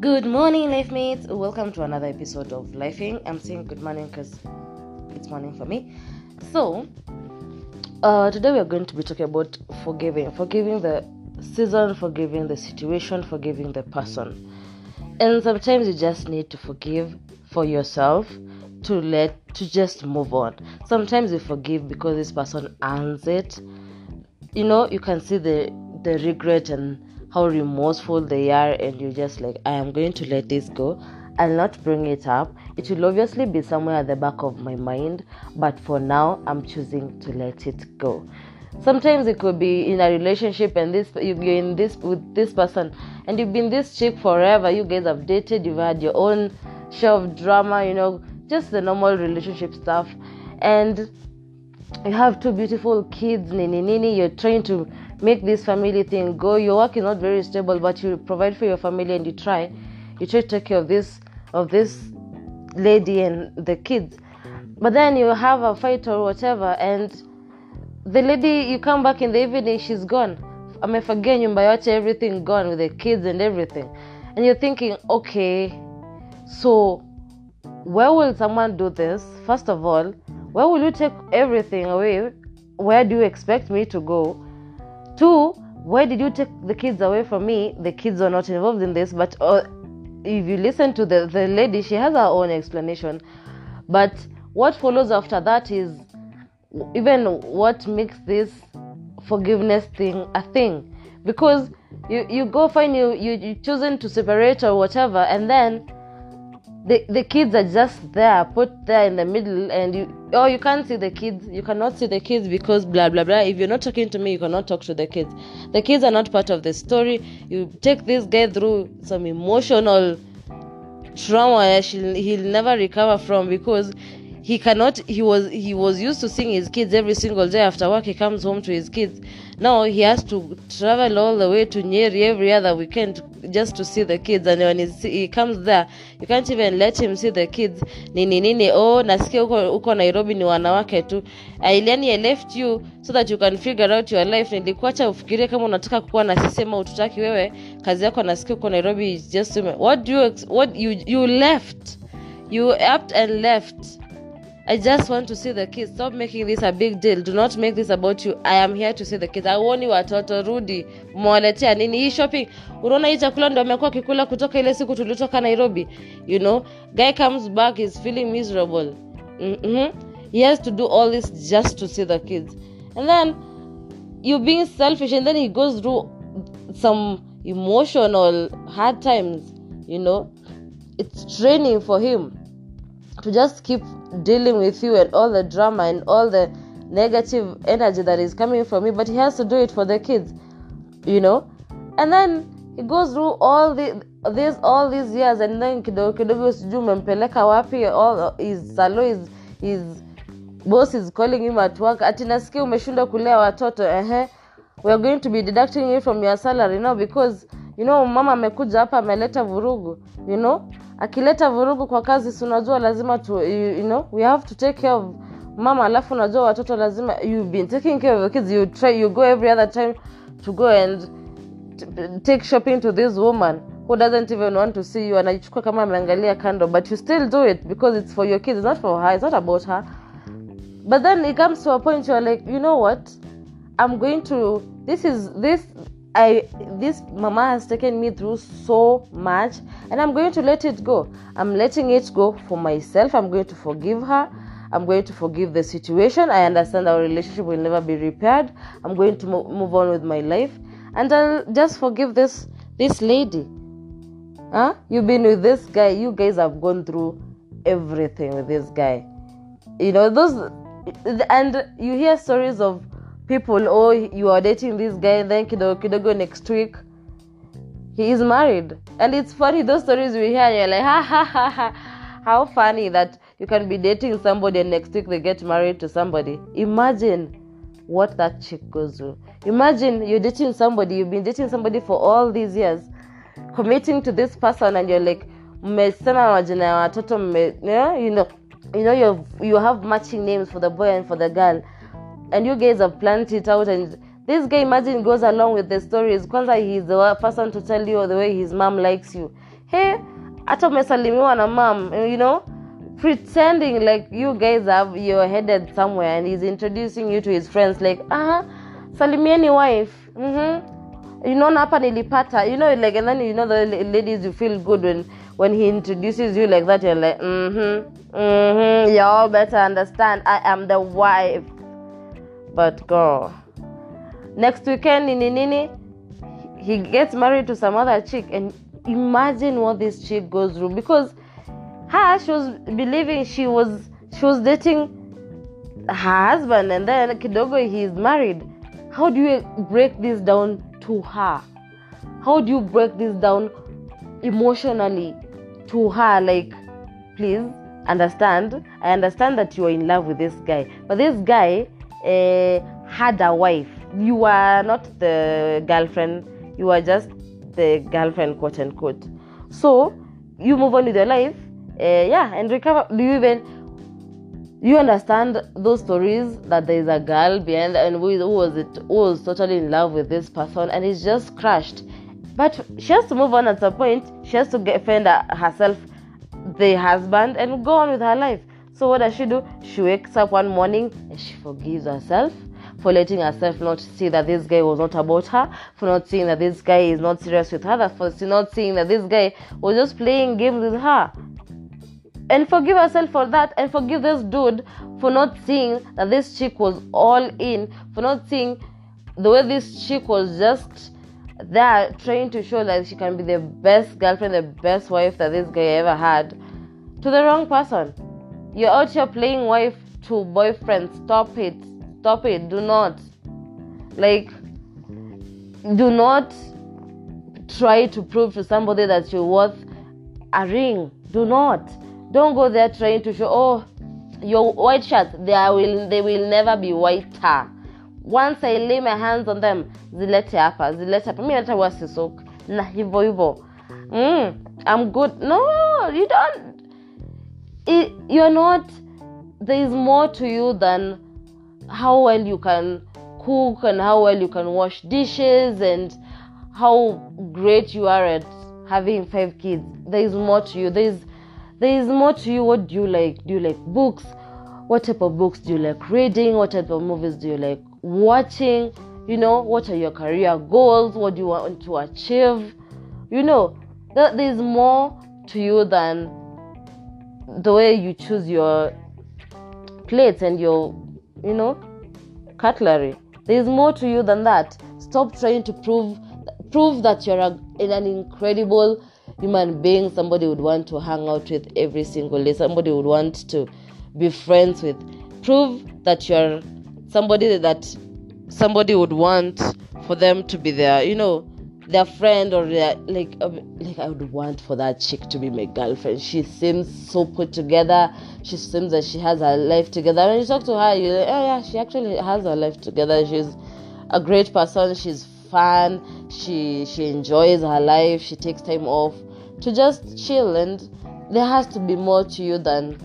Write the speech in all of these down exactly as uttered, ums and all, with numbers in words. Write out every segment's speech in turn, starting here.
Good morning, life mates. Welcome to another episode of Lifing. I'm saying good morning because it's morning for me. So uh today we are going to be talking about forgiving forgiving the season, forgiving the situation, forgiving the person. And sometimes you just need to forgive for yourself, to let to just move on. Sometimes you forgive because this person earns it. You know, you can see the the regret and how remorseful they are, and you're just like, I am going to let this go. I'll not bring it up. It will obviously be somewhere at the back of my mind, but for now I'm choosing to let it go. Sometimes it could be in a relationship, and this you're in this with this person, and you've been this chick forever. You guys have dated, you've had your own share of drama, you know, just the normal relationship stuff, and you have two beautiful kids, nini nini, you're trying to make this family thing go. Your work is not very stable, but you provide for your family, and you try you try to take care of this of this lady and the kids. But then you have a fight or whatever, and the lady, you come back in the evening, she's gone. Amefagia nyumba yote, everything gone, with the kids and everything. And you're thinking, okay, so where will someone do this? First of all, where will you take everything away? Where do you expect me to go? Two, why did you take the kids away from me? The kids are not involved in this, but uh, if you listen to the, the lady, she has her own explanation. But what follows after that is even what makes this forgiveness thing a thing. Because you, you go find you, you, you chosen to separate or whatever, and then the, the kids are just there, put there in the middle, and you oh you can't see the kids, you cannot see the kids because blah blah blah. If you're not talking to me, you cannot talk to the kids. The kids are not part of the story. You take this guy through some emotional trauma she'll, he'll never recover from, because he cannot he was he was used to seeing his kids every single day. After work, he comes home to his kids. Now he has to travel all the way to Nyeri every other weekend just to see the kids, and when he comes there, you can't even let him see the kids. Nini nini, oh, nasikia uko, uko Nairobi ni wanawake tu. Ailiani, I left you so that you can figure out your life. Nilikuacha ufikirie kama unataka kuwa na sisi ama ututaki wewe. Kazi yako nasikia uko Nairobi is just what do you what you you left. You upped and left. I just want to see the kids. Stop making this a big deal. Do not make this about you. I am here to see the kids. I warn you, watoto rudi. Mwaletea nini hii shopping? Unaona hii chakula ndio amekuwa kikula kutoka ile siku tulitoka Nairobi. You know, guy comes back, is feeling miserable. Mhm. He has to do all this just to see the kids. And then you being selfish, and then he goes through some emotional hard times, you know. It's draining for him to just keep dealing with you and all the drama and all the negative energy that is coming from you, but he has to do it for the kids, you know. And then he goes through all the this all these years, and then kidogo kidogo sijui umempeleka wapi. All his salo is his boss is calling him at work, ati nasikia umeshindwa kulea watoto. Ehe, we are going to be deducting you from your salary now because you know mama amekuja hapa ameleta vurugu, you know. Akileta vurugu kwa kazi, si unajua lazima tu, you, you know, we have to take care of mama, alafu unajua watoto lazima. You've been taking care of your kids, you try, you go every other time to go and t- take shopping to this woman who doesn't even want to see you, and anaichukua kama ameangalia kando, but you still do it because it's for your kids, it's not for her, it's not about her. But then it comes to a point you're like, you know what, I'm going to, this is, this I this mama has taken me through so much, and I'm going to let it go. I'm letting it go for myself. I'm going to forgive her. I'm going to forgive the situation. I understand our relationship will never be repaired. I'm going to mo- move on with my life, and I'll just forgive this this lady. Huh? You've been with this guy. You guys have gone through everything with this guy. You know those, and you hear stories of people, oh, you are dating this guy, then kidogo kidogo next week he is married. And it's funny, those stories we hear, you're like, ha ha ha ha, how funny that you can be dating somebody and next week they get married to somebody. Imagine what that chick goes through. Imagine you're dating somebody, you've been dating somebody for all these years, committing to this person, and you're like, mmesema majina ya watoto, you know, you know you you have matching names for the boy and for the girl. And you guys have planned it out, and this guy, imagine, goes along with the stories. Kwanza, he's the person to tell you the way his mom likes you. hey, hata umesalimiwa na mom, you know, pretending like you guys have you're headed somewhere, and he's introducing you to his friends like, ah, salimieni wife, mhm, you know, hapa nilipata, you know, like, and then you know the ladies, you feel good when when he introduces you like that. You're like, mhm, mhm, y'all better understand, I am the wife. But girl, next weekend, nini nini, he gets married to some other chick, and imagine what this chick goes through, because her, she was believing she was she was dating her husband, and then kidogo he's married. How do you break this down to her? How do you break this down emotionally to her? Like, please understand, I understand that you are in love with this guy, but this guy uh, had a wife. You are not the girlfriend, you are just the girlfriend, quote unquote. So you move on with your life, uh, yeah, and recover. Do you even you understand those stories that there is a girl behind and who, is, who was it who was totally in love with this person and it's just crashed? But she has to move on at some point. She has to get, find herself the husband and go on with her life. So what does she do? She wakes up one morning and she forgives herself for letting herself not see that this guy was not about her, for not seeing that this guy is not serious with her, for not seeing that this guy was just playing games with her. And forgive herself for that, and forgive this dude for not seeing that this chick was all in, for not seeing the way this chick was just there trying to show that she can be the best girlfriend, the best wife that this guy ever had, to the wrong person. You're out here playing wife to boyfriend. Stop it. Stop it. Do not. Like, do not try to prove to somebody that you're worth a ring. Do not. Don't go there trying to show, oh, your white shirts, they will they will never be whiter. Once I lay my hands on them, zilete hapa, zilete hapa. Mimi hata wasisok. Na hivyo hivyo. Mm, I'm good. No, you don't. It, you're not. There is more to you than how well you can cook and how well you can wash dishes and how great you are at having five kids. There is more to you. There is There is more to you. What do you like? Do you like books? What type of books do you like reading? What type of movies do you like watching? You know, what are your career goals? What do you want to achieve? You know, there is more to you than the way you choose your plates and your, you know, cutlery. There is more to you than that. Stop trying to prove, prove that you're a, in an incredible human being, somebody would want to hang out with every single day, somebody would want to be friends with. Prove that you're somebody that somebody would want for them to be their, you know, their friend, or their, like, like I would want for that chick to be my girlfriend. She seems so put together. She seems that she has her life together. When you talk to her, you're like, oh yeah, she actually has her life together. She's a great person. She's fun. She she enjoys her life. She takes time off to just chill, and there has to be more to you than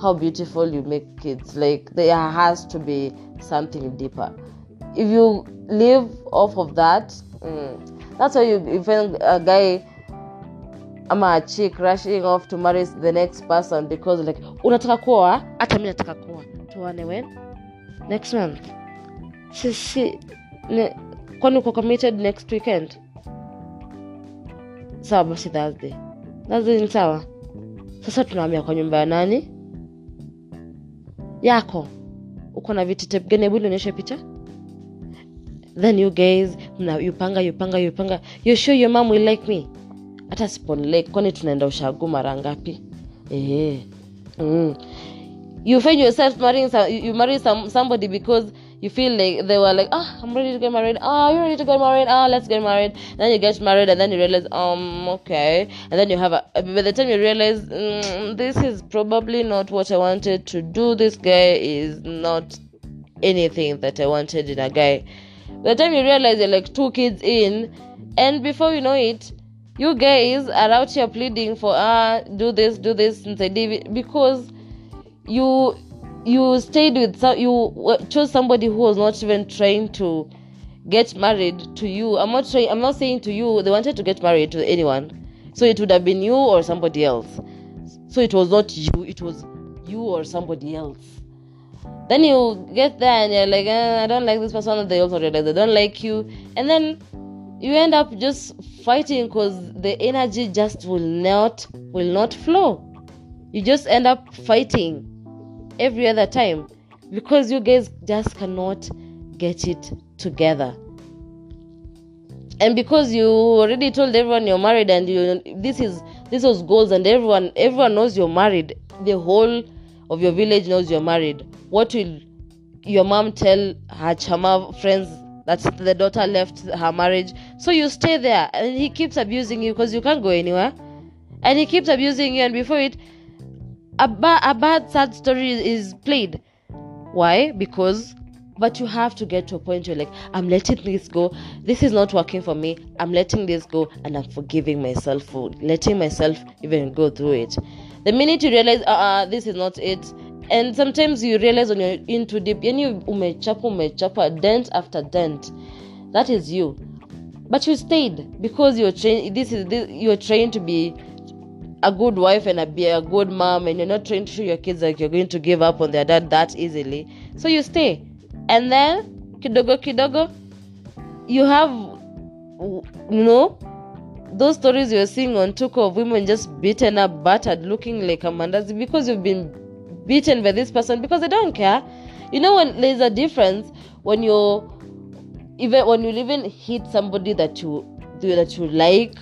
how beautiful you make kids. Like, there has to be something deeper. If you live off of that, mm, that's why you, you find a guy, ama a chick rushing off to marry the next person because like, unataka kuoa, hata mimi nataka kuoa. Tuone when? Next month. Si si. Ne, kwani uko committed next weekend? Sawa basi Thursday. Thursday ni sawa. Sasa tunahamia kwa nyumba ya nani? Yako. Uko na viti tape gani? Hebu nionyeshe picha. Then you guys, mna yupanga yupanga yupanga. You sure your mom will like me? Hata sipon like, kwani tunaenda ushago mara ngapi? Eh. Mm. You find yourself marrying some, you marry some somebody because you feel like they were like, ah, oh, I'm ready to get married. Ah, oh, you're ready to get married. Ah, oh, let's get married. And then you get married, and then you realize, um, okay. And then you have a. By the time you realize, mm, this is probably not what I wanted to do. This guy is not anything that I wanted in a guy. By the time you realize you're like two kids in, and before you know it, you guys are out here pleading for ah, do this, do this, because you. You stayed with, you chose somebody who was not even trying to get married to you. I'm not trying, I'm not saying to you, they wanted to get married to anyone. So it would have been you or somebody else. So it was not you, it was you or somebody else. Then you get there and you're like, eh, I don't like this person. They also realize they don't like you. And then you end up just fighting because the energy just will not will not flow. You just end up fighting every other time because you guys just cannot get it together. And because you already told everyone you're married and you this is this was goals, and everyone everyone knows you're married. The whole of your village knows you're married. What will your mom tell her chama friends that the daughter left her marriage? So you stay there and he keeps abusing you because you can't go anywhere. And he keeps abusing you, and before it, a, ba- a bad sad story is played. Why? Because But you have to get to a point where you're like, I'm letting this go. This is not working for me. I'm letting this go, and I'm forgiving myself for letting myself even go through it. The minute you realize, uh, uh this is not it. And sometimes you realize when you're in too deep, and you umechapa, umechapa, dent after dent. That is you. But you stayed because you're trained. This is this, you're trained to be a good wife and a, be a good mom, and you're not trained to show your kids like you're going to give up on their dad that easily. So you stay. And then, kidogo kidogo, you have, you know, those stories you're seeing on Tuko of women just beaten up, battered, looking like a mandazi because you've been beaten by this person because they don't care. You know, when there's a difference when you even when you even hit somebody that you do that you like,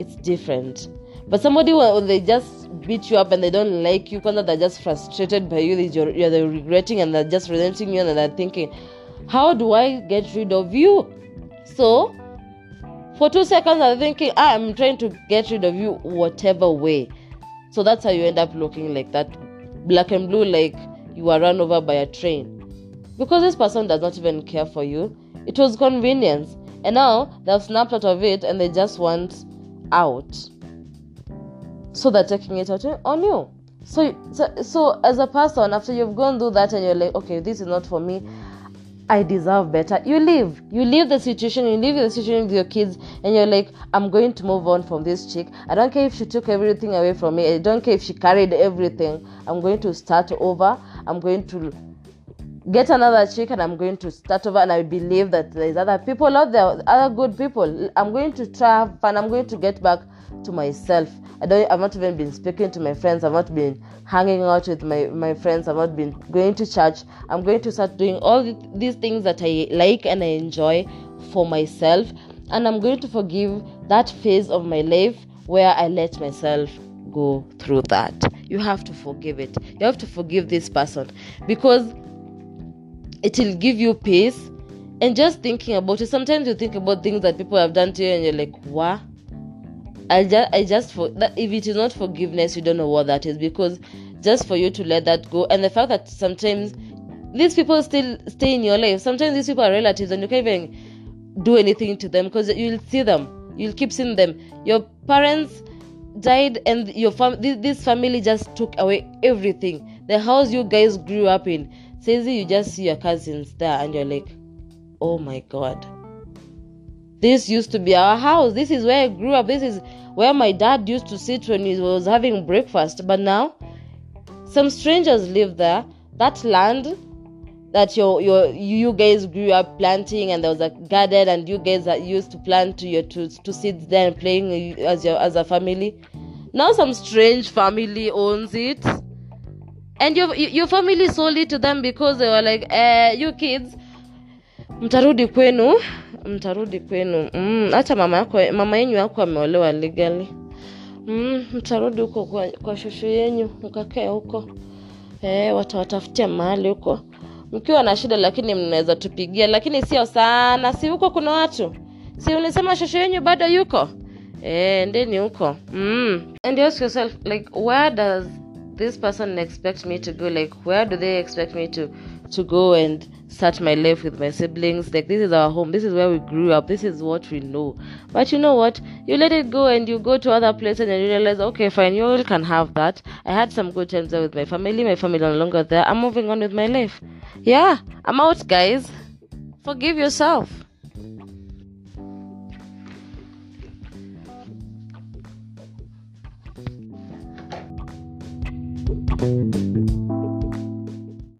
it's different. But somebody when they just beat you up and they don't like you, because they're just frustrated by you, you're, you're, they're regretting and they're just resenting you, and they're thinking, how do I get rid of you? So, for two seconds, they're thinking, ah, I'm trying to get rid of you, whatever way. So that's how you end up looking like that, black and blue, like you were run over by a train. Because this person does not even care for you. It was convenience. And now, they've snapped out of it and they just want out. So they're taking it out on you. So, so, so as a person, after you've gone through that and you're like, okay, this is not for me. I deserve better. You leave. You leave the situation. You leave the situation with your kids. And you're like, I'm going to move on from this chick. I don't care if she took everything away from me. I don't care if she carried everything. I'm going to start over. I'm going to get another chick and I'm going to start over. And I believe that there's other people out there, other good people. I'm going to try and have fun. I'm going to get back to myself. I don't, I've not even been speaking to my friends. I've not been hanging out with my, my friends. I've not been going to church. I'm going to start doing all the, these things that I like and I enjoy for myself. And I'm going to forgive that phase of my life where I let myself go through that. You have to forgive it. You have to forgive this person because it will give you peace. And just thinking about it, sometimes you think about things that people have done to you and you're like, wow. I just, I just for that, if it is not forgiveness, you don't know what that is, because just for you to let that go, and the fact that sometimes these people still stay in your life, sometimes these people are relatives and you can't even do anything to them because you'll see them, you'll keep seeing them. Your parents died and your fam- this, this family just took away everything. The house you guys grew up in, says you just see your cousins there and you're like, oh my God. This used to be our house. This is where I grew up. This is where my dad used to sit when he was having breakfast. But now, some strangers live there. That land that your your you guys grew up planting, and there was a garden, and you guys used to plant to your to to sit there and playing as your as a family. Now some strange family owns it, and your your family sold it to them because they were like, eh, you kids, mtarudi kwenu. Mtarudi kwenu. Mm, hata mama yako mama yenu yako ameolewa legally. Mm, mtarudi huko kwa, kwa shosho yenu, mkakae huko. Eh, watawatafutia mahali huko. Mkiwa na shida lakini mnaweza tupigia, lakini sio sana. Si huko kuna watu. Si unasema shosho yenu bado yuko? Eh, ndeni huko. Mm. And ask yourself, like, where does this person expect me to go? Like, where do they expect me to to go and start my life with my siblings? Like, this is our home, this is where we grew up, this is what we know. But you know what, you let it go and you go to other places and you realize, okay, fine, you all can have that. I had some good times there with my family, my family no longer there, I'm moving on with my life. Yeah, I'm out, guys. Forgive yourself.